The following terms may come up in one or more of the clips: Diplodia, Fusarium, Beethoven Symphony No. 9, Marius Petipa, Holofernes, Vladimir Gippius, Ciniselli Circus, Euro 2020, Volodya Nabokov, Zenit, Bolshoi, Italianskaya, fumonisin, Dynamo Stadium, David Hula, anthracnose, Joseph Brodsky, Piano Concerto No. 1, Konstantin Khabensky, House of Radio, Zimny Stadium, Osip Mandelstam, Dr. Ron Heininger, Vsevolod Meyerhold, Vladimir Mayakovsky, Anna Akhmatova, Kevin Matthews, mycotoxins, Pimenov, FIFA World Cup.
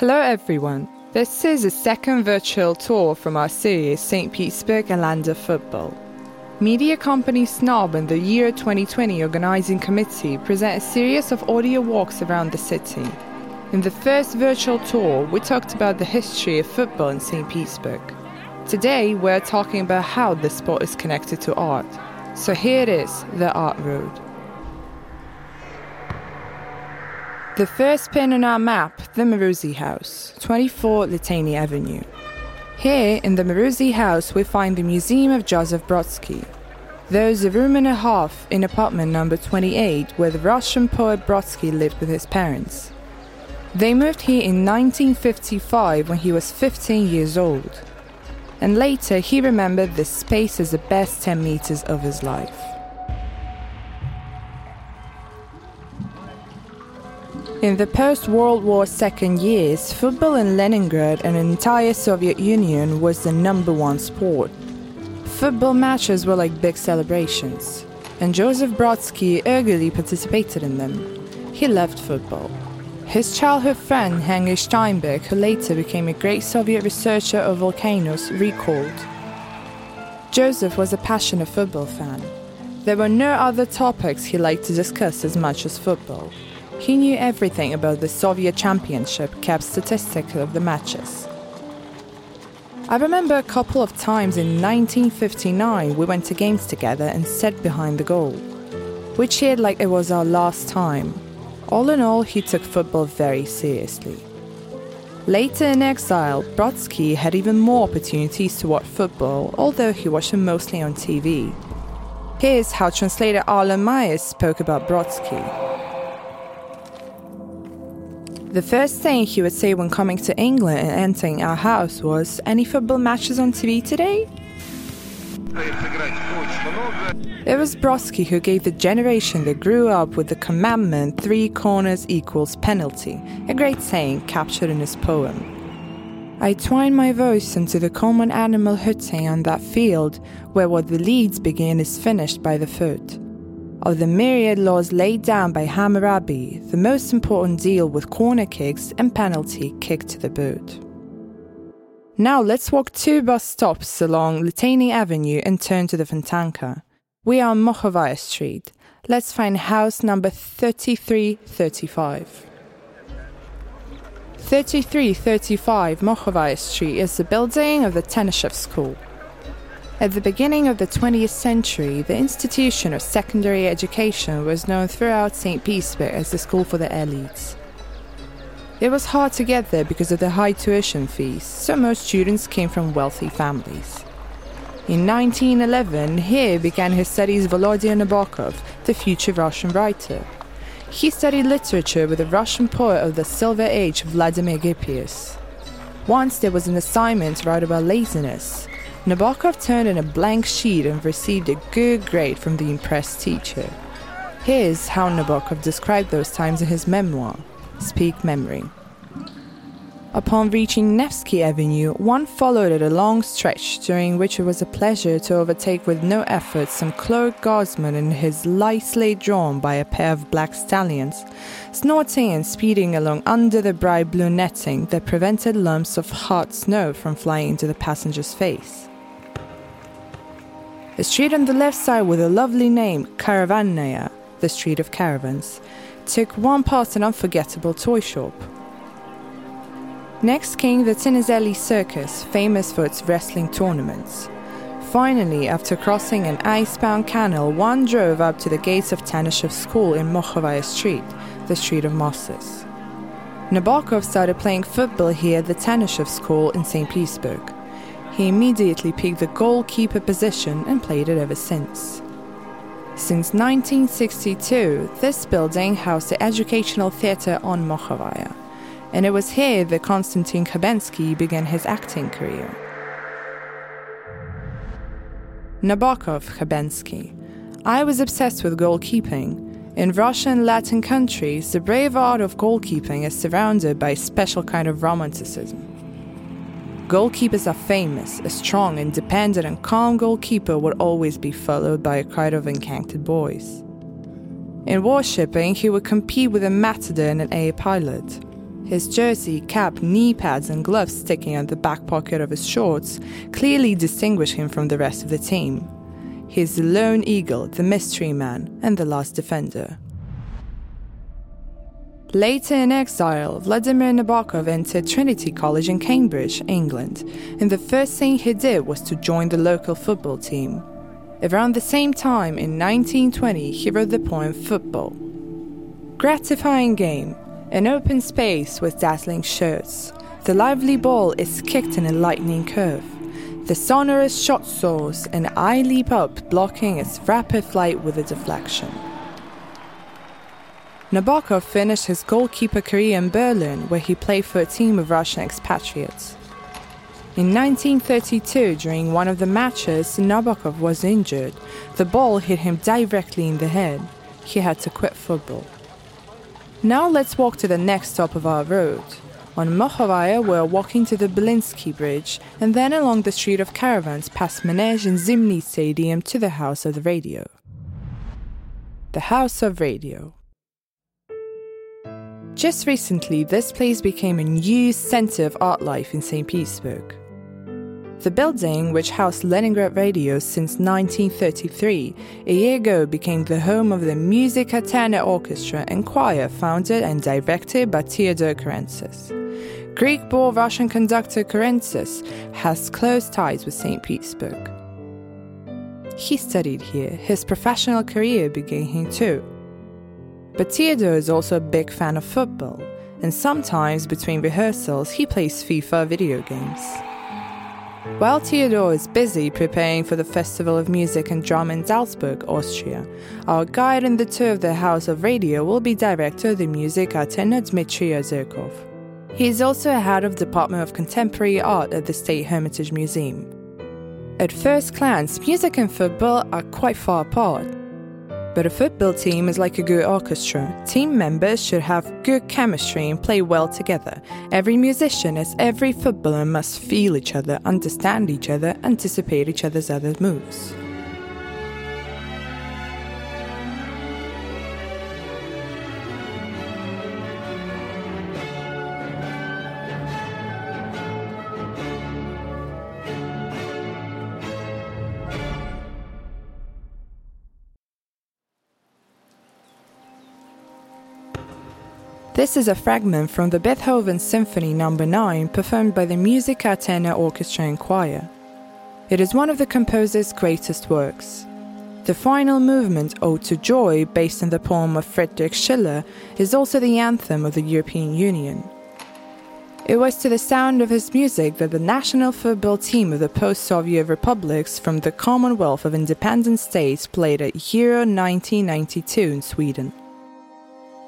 Hello everyone, this is the second virtual tour from our series St. Petersburg and Land of Football. Media company Snob and the Euro 2020 Organising Committee present a series of audio walks around the city. In the first virtual tour, we talked about the history of football in St. Petersburg. Today, we're talking about how the sport is connected to art. So here it is, the Art Road. The first pin on our map, the Meruzzi House, 24 Litany Avenue. Here, in the Meruzzi House, we find the Museum of Joseph Brodsky. There's a room and a half in apartment number 28 where the Russian poet Brodsky lived with his parents. They moved here in 1955 when he was 15 years old. And later, he remembered this space as the best 10 meters of his life. In the post-World War II years, football in Leningrad and an entire Soviet Union was the number one sport. Football matches were like big celebrations, and Joseph Brodsky eagerly participated in them. He loved football. His childhood friend Henry Steinberg, who later became a great Soviet researcher of volcanoes, recalled, "Joseph was a passionate football fan. There were no other topics he liked to discuss as much as football. He knew everything about the Soviet championship, kept statistics of the matches." I remember a couple of times in 1959 we went to games together and sat behind the goal. We cheered like it was our last time. All in all, he took football very seriously. Later in exile, Brodsky had even more opportunities to watch football, although he watched it mostly on TV. Here's how translator Arlen Myers spoke about Brodsky. "The first thing he would say when coming to England and entering our house was, 'Any football matches on TV today?'" It was Brodsky who gave the generation that grew up with the commandment, 3 corners equals penalty, a great saying captured in his poem. "I twine my voice into the common animal hooting on that field where what the leads begin is finished by the foot. Of the myriad laws laid down by Hammurabi, the most important deal with corner kicks and penalty kick to the boot." Now let's walk 2 bus stops along Litany Avenue and turn to the Fontanka. We are on Mokhovaya Street. Let's find house number 3335. 3335 Mokhovaya Street is the building of the Tenishev School. At the beginning of the 20th century, the institution of secondary education was known throughout St. Petersburg as the school for the elites. It was hard to get there because of the high tuition fees, so most students came from wealthy families. In 1911, here began his studies Volodya Nabokov, the future Russian writer. He studied literature with the Russian poet of the Silver Age, Vladimir Gippius. Once there was an assignment to write about laziness. Nabokov turned in a blank sheet and received a good grade from the impressed teacher. Here's how Nabokov described those times in his memoir, Speak Memory. "Upon reaching Nevsky Avenue, one followed at a long stretch, during which it was a pleasure to overtake with no effort some cloaked guardsman in his light slate drawn by a pair of black stallions, snorting and speeding along under the bright blue netting that prevented lumps of hard snow from flying into the passenger's face. A street on the left side with a lovely name, Karavannaya, the street of caravans, took one past an unforgettable toy shop. Next came the Ciniselli Circus, famous for its wrestling tournaments. Finally, after crossing an ice-bound canal, one drove up to the gates of Tenishev School in Mokhovaya Street, the Street of Mosses. Nabokov started playing football here at the Tenishev School in St. Petersburg. He immediately picked the goalkeeper position and played it ever since. Since 1962, this building housed the Educational Theatre on Mokhovaya, and it was here that Konstantin Khabensky began his acting career. Nabokov, Khabensky. "I was obsessed with goalkeeping. In Russian and Latin countries, the brave art of goalkeeping is surrounded by a special kind of romanticism. Goalkeepers are famous. A strong, independent and calm goalkeeper would always be followed by a crowd of encanted boys. In warshipping, he would compete with a matador and an air pilot. his jersey, cap, knee pads and gloves sticking out the back pocket of his shorts, clearly distinguish him from the rest of the team. He is the lone eagle, the mystery man, and the last defender. Later in exile, Vladimir Nabokov entered Trinity College in Cambridge, England, and the first thing he did was to join the local football team. Around the same time, in 1920, he wrote the poem Football. Gratifying game, an open space with dazzling shots. The lively ball is kicked in a lightning curve. The sonorous shot soars, and I leap up, blocking its rapid flight with a deflection. Nabokov finished his goalkeeper career in Berlin, where he played for a team of Russian expatriates. In 1932, during one of the matches, Nabokov was injured. The ball hit him directly in the head. He had to quit football. Now let's walk to the next stop of our road. On Mokhovaya, we're walking to the Belinsky Bridge, and then along the street of caravans past Manezh and Zimny Stadium to the House of the Radio. The House of Radio. Just recently, this place became a new center of art life in St. Petersburg. The building, which housed Leningrad Radio since 1933, a year ago became the home of the musicAeterna orchestra and choir founded and directed by Teodor Currentzis. Greek-born Russian conductor Currentzis has close ties with St. Petersburg. He studied here. His professional career began here too. But Teodor is also a big fan of football, and sometimes between rehearsals he plays FIFA video games. While Teodor is busy preparing for the Festival of Music and Drama in Salzburg, Austria, our guide in the tour of the House of Radio will be director of the musicAeterna Dmitry Ozerkov. He is also head of the Department of Contemporary Art at the State Hermitage Museum. At first glance, music and football are quite far apart. But a football team is like a good orchestra. Team members should have good chemistry and play well together. Every musician as every footballer must feel each other, understand each other, anticipate each other's other moves. This is a fragment from the Beethoven Symphony No. 9 performed by the musicAeterna Orchestra and Choir. It is one of the composer's greatest works. The final movement, Ode to Joy, based on the poem of Friedrich Schiller, is also the anthem of the European Union. It was to the sound of his music that the national football team of the post-Soviet republics from the Commonwealth of Independent States played at Euro 1992 in Sweden.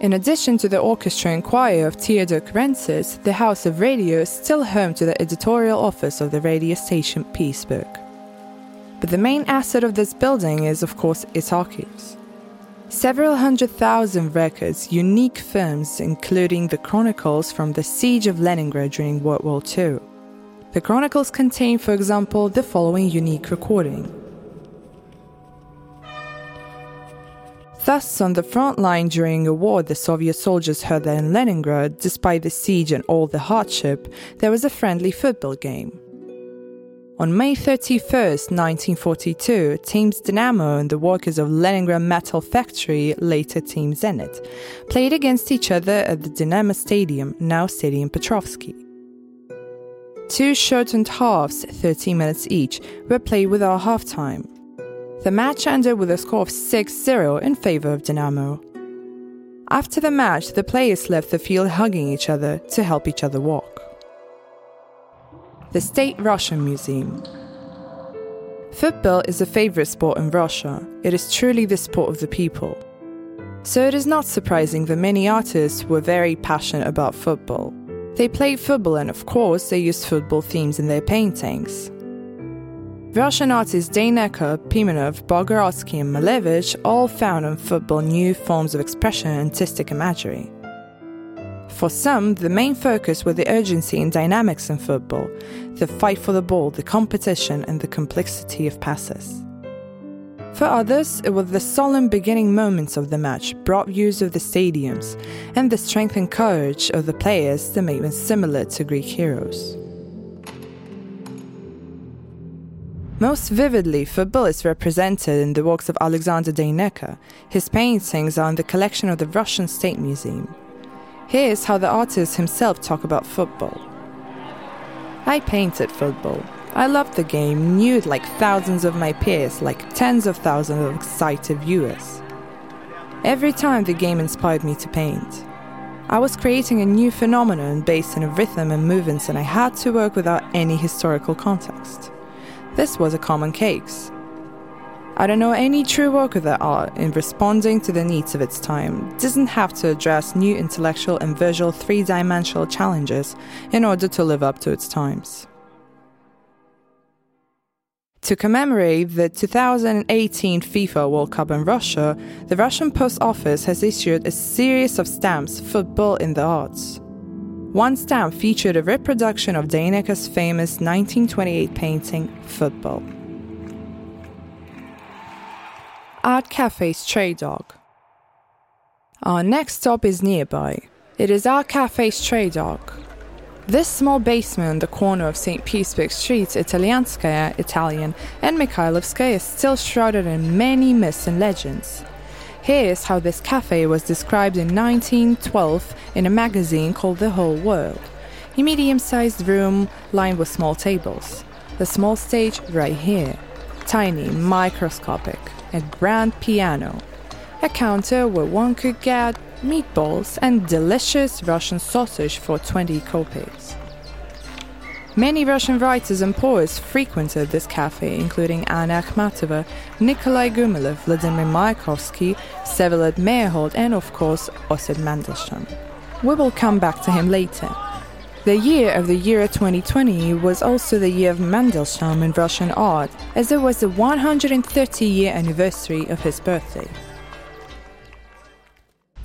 In addition to the orchestra and choir of Teodor Currentzis, the House of Radio is still home to the editorial office of the radio station Petersburg. But the main asset of this building is, of course, its archives. Several 100,000 records, unique films, including the chronicles from the siege of Leningrad during World War II. The chronicles contain, for example, the following unique recording. Thus, on the front line during a war the Soviet soldiers heard that in Leningrad, despite the siege and all the hardship, there was a friendly football game. On May 31, 1942, teams Dynamo and the workers of Leningrad Metal Factory, later Team Zenit, played against each other at the Dynamo Stadium, now Stadium Petrovsky. Two shortened halves, 30 minutes each, were played without halftime. The match ended with a score of 6-0 in favor of Dynamo. After the match, the players left the field hugging each other to help each other walk. The State Russian Museum. Football is a favorite sport in Russia. It is truly the sport of the people. So it is not surprising that many artists were very passionate about football. They played football and, of course, they used football themes in their paintings. Russian artists Deineka, Pimenov, Bogorodsky and Malevich all found in football new forms of expression and artistic imagery. For some, the main focus were the urgency and dynamics in football, the fight for the ball, the competition and the complexity of passes. For others, it was the solemn beginning moments of the match, broad views of the stadiums, and the strength and courage of the players that made them similar to Greek heroes. Most vividly, football is represented in the works of Alexander Deineka. His paintings are in the collection of the Russian State Museum. Here's how the artist himself talked about football. I painted football. I loved the game, knew it like thousands of my peers, like tens of thousands of excited viewers. Every time the game inspired me to paint. I was creating a new phenomenon based on a rhythm and movements, and I had to work without any historical context. This was a common case. I don't know any true work of that art in responding to the needs of its time, doesn't have to address new intellectual and visual three-dimensional challenges in order to live up to its times. To commemorate the 2018 FIFA World Cup in Russia, the Russian Post Office has issued a series of stamps, Football in the Arts. One stamp featured a reproduction of Deineka's famous 1928 painting, Football. Art Café's Stray Dog. Our next stop is nearby. It is Art Café's Stray Dog. This small basement on the corner of St. Petersburg Streets, Italianskaya, Italian, and Mikhailovskaya is still shrouded in many myths and legends. Here's how this cafe was described in 1912 in a magazine called The Whole World. A medium-sized room lined with small tables. The small stage right here. Tiny, microscopic. A grand piano. A counter where one could get meatballs and delicious Russian sausage for 20 kopecks. Many Russian writers and poets frequented this cafe, including Anna Akhmatova, Nikolai Gumilev, Vladimir Mayakovsky, Vsevolod Meyerhold, and of course Osip Mandelstam. We will come back to him later. The year of the Euro 2020 was also the year of Mandelstam in Russian art, as it was the 130-year anniversary of his birthday.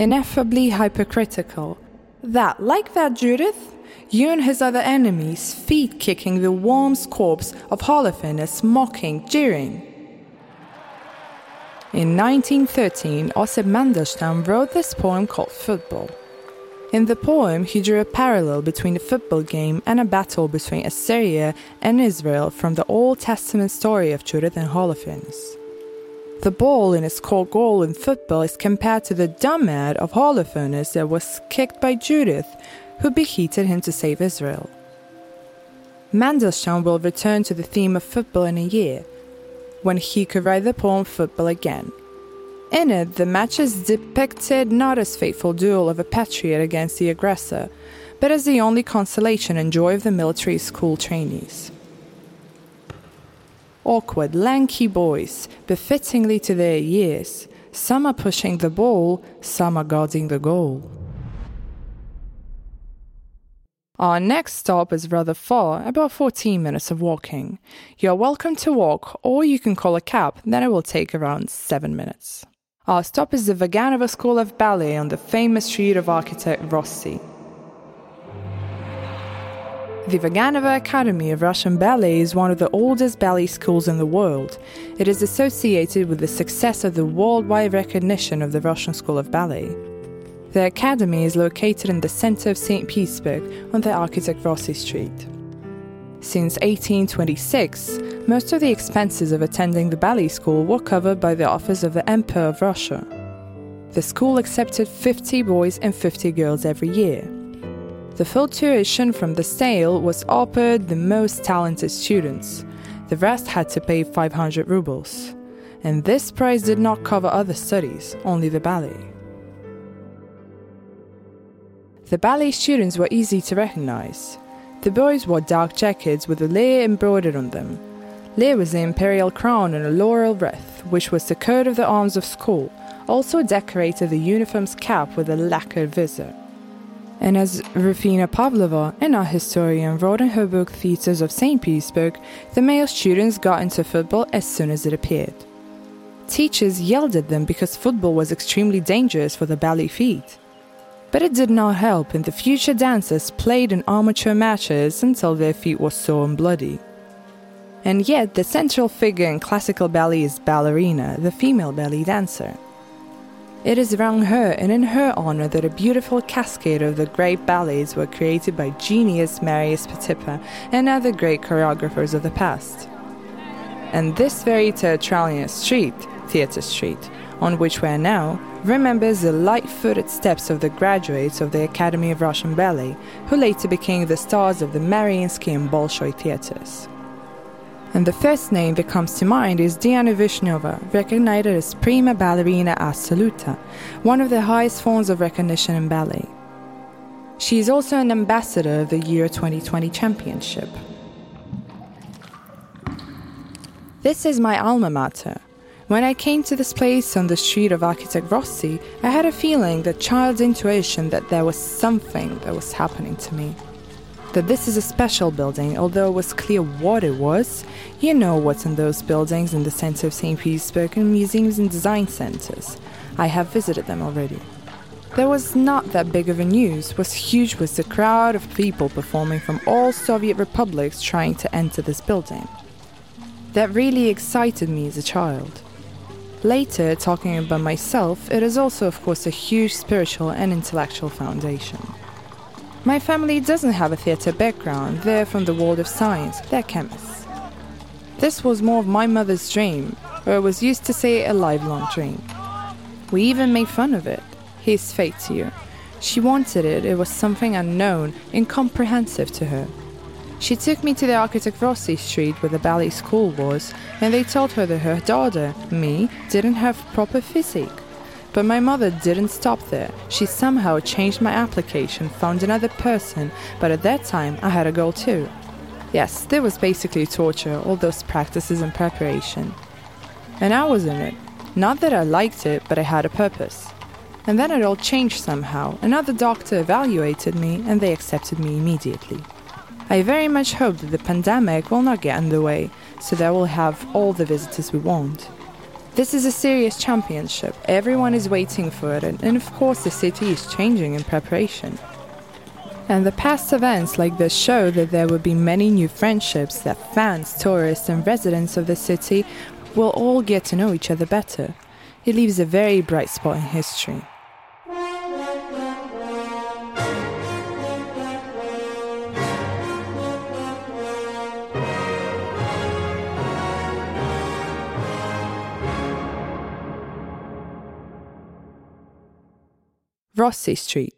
Ineffably hypercritical. That, like that, Judith? You and his other enemies, feet-kicking the warm corpse of Holofernes, mocking, jeering. In 1913, Osip Mandelstam wrote this poem called Football. In the poem, he drew a parallel between a football game and a battle between Assyria and Israel from the Old Testament story of Judith and Holofernes. The ball in a score goal in football is compared to the dumb ad of Holofernes that was kicked by Judith, who beheaded him to save Israel. Mandelstam will return to the theme of football in a year, when he could write the poem Football again. In it, the match is depicted not as fateful duel of a patriot against the aggressor, but as the only consolation and joy of the military school trainees. Awkward, lanky boys, befittingly to their years. Some are pushing the ball, some are guarding the goal. Our next stop is rather far, about 14 minutes of walking. You're welcome to walk, or you can call a cab, then it will take around 7 minutes. Our stop is the Vaganova School of Ballet on the famous street of Architect Rossi. The Vaganova Academy of Russian Ballet is one of the oldest ballet schools in the world. It is associated with the success of the worldwide recognition of the Russian School of Ballet. The academy is located in the center of St. Petersburg on the Architect Rossi Street. Since 1826, most of the expenses of attending the ballet school were covered by the office of the Emperor of Russia. The school accepted 50 boys and 50 girls every year. The full tuition from the sale was offered the most talented students. The rest had to pay 500 rubles. And this price did not cover other studies, only the ballet. The ballet students were easy to recognize. The boys wore dark jackets with a lyre embroidered on them. Lyre was the imperial crown and a laurel wreath, which was the coat of the arms of school, also decorated the uniform's cap with a lacquered visor. And as Rufina Pavlova, an art historian, wrote in her book Theatres of St. Petersburg, the male students got into football as soon as it appeared. Teachers yelled at them because football was extremely dangerous for the ballet feet. But it did not help, and the future dancers played in amateur matches until their feet were sore and bloody. And yet, the central figure in classical ballet is ballerina, the female ballet dancer. It is around her and in her honor that a beautiful cascade of the great ballets were created by genius Marius Petipa and other great choreographers of the past. And this very Teatralnia Street, Theatre Street, on which we are now, remembers the light-footed steps of the graduates of the Academy of Russian Ballet, who later became the stars of the Mariinsky and Bolshoi theatres. And the first name that comes to mind is Diana Vishnova, recognized as prima ballerina assoluta, one of the highest forms of recognition in ballet. She is also an ambassador of the Euro 2020 championship. This is my alma mater. When I came to this place on the street of Architect Rossi, I had a feeling, that child's intuition, that there was something that was happening to me. That this is a special building, although it was clear what it was. You know what's in those buildings in the center of St. Petersburg, and museums and design centers. I have visited them already. There was not that big of a news. What's huge was the crowd of people performing from all Soviet republics trying to enter this building. That really excited me as a child. Later, talking about myself, it is also, of course, a huge spiritual and intellectual foundation. My family doesn't have a theatre background, they're from the world of science, they're chemists. This was more of my mother's dream, or I was used to say a lifelong dream. We even made fun of it. Here's fate to you. She wanted it, it was something unknown, incomprehensive to her. She took me to the Architect Rossi Street where the ballet school was, and they told her that her daughter, me, didn't have proper physique. But my mother didn't stop there. She somehow changed my application, found another person, but at that time I had a goal too. Yes, there was basically torture, all those practices and preparation. And I was in it. Not that I liked it, but I had a purpose. And then it all changed somehow. Another doctor evaluated me and they accepted me immediately. I very much hope that the pandemic will not get in the way, so that we'll have all the visitors we want. This is a serious championship, everyone is waiting for it, and of course the city is changing in preparation. And the past events like this show that there will be many new friendships, that fans, tourists and residents of the city will all get to know each other better. It leaves a very bright spot in history. Rossi Street.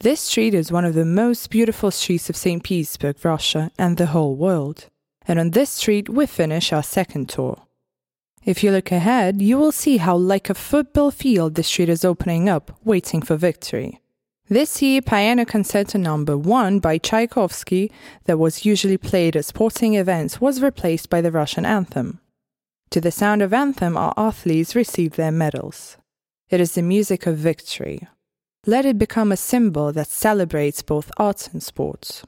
This street is one of the most beautiful streets of St. Petersburg, Russia, and the whole world. And on this street we finish our second tour. If you look ahead, you will see how like a football field the street is opening up, waiting for victory. This year, Piano Concerto No. 1 by Tchaikovsky, that was usually played at sporting events, was replaced by the Russian anthem. To the sound of anthem, our athletes receive their medals. It is the music of victory. Let it become a symbol that celebrates both arts and sports.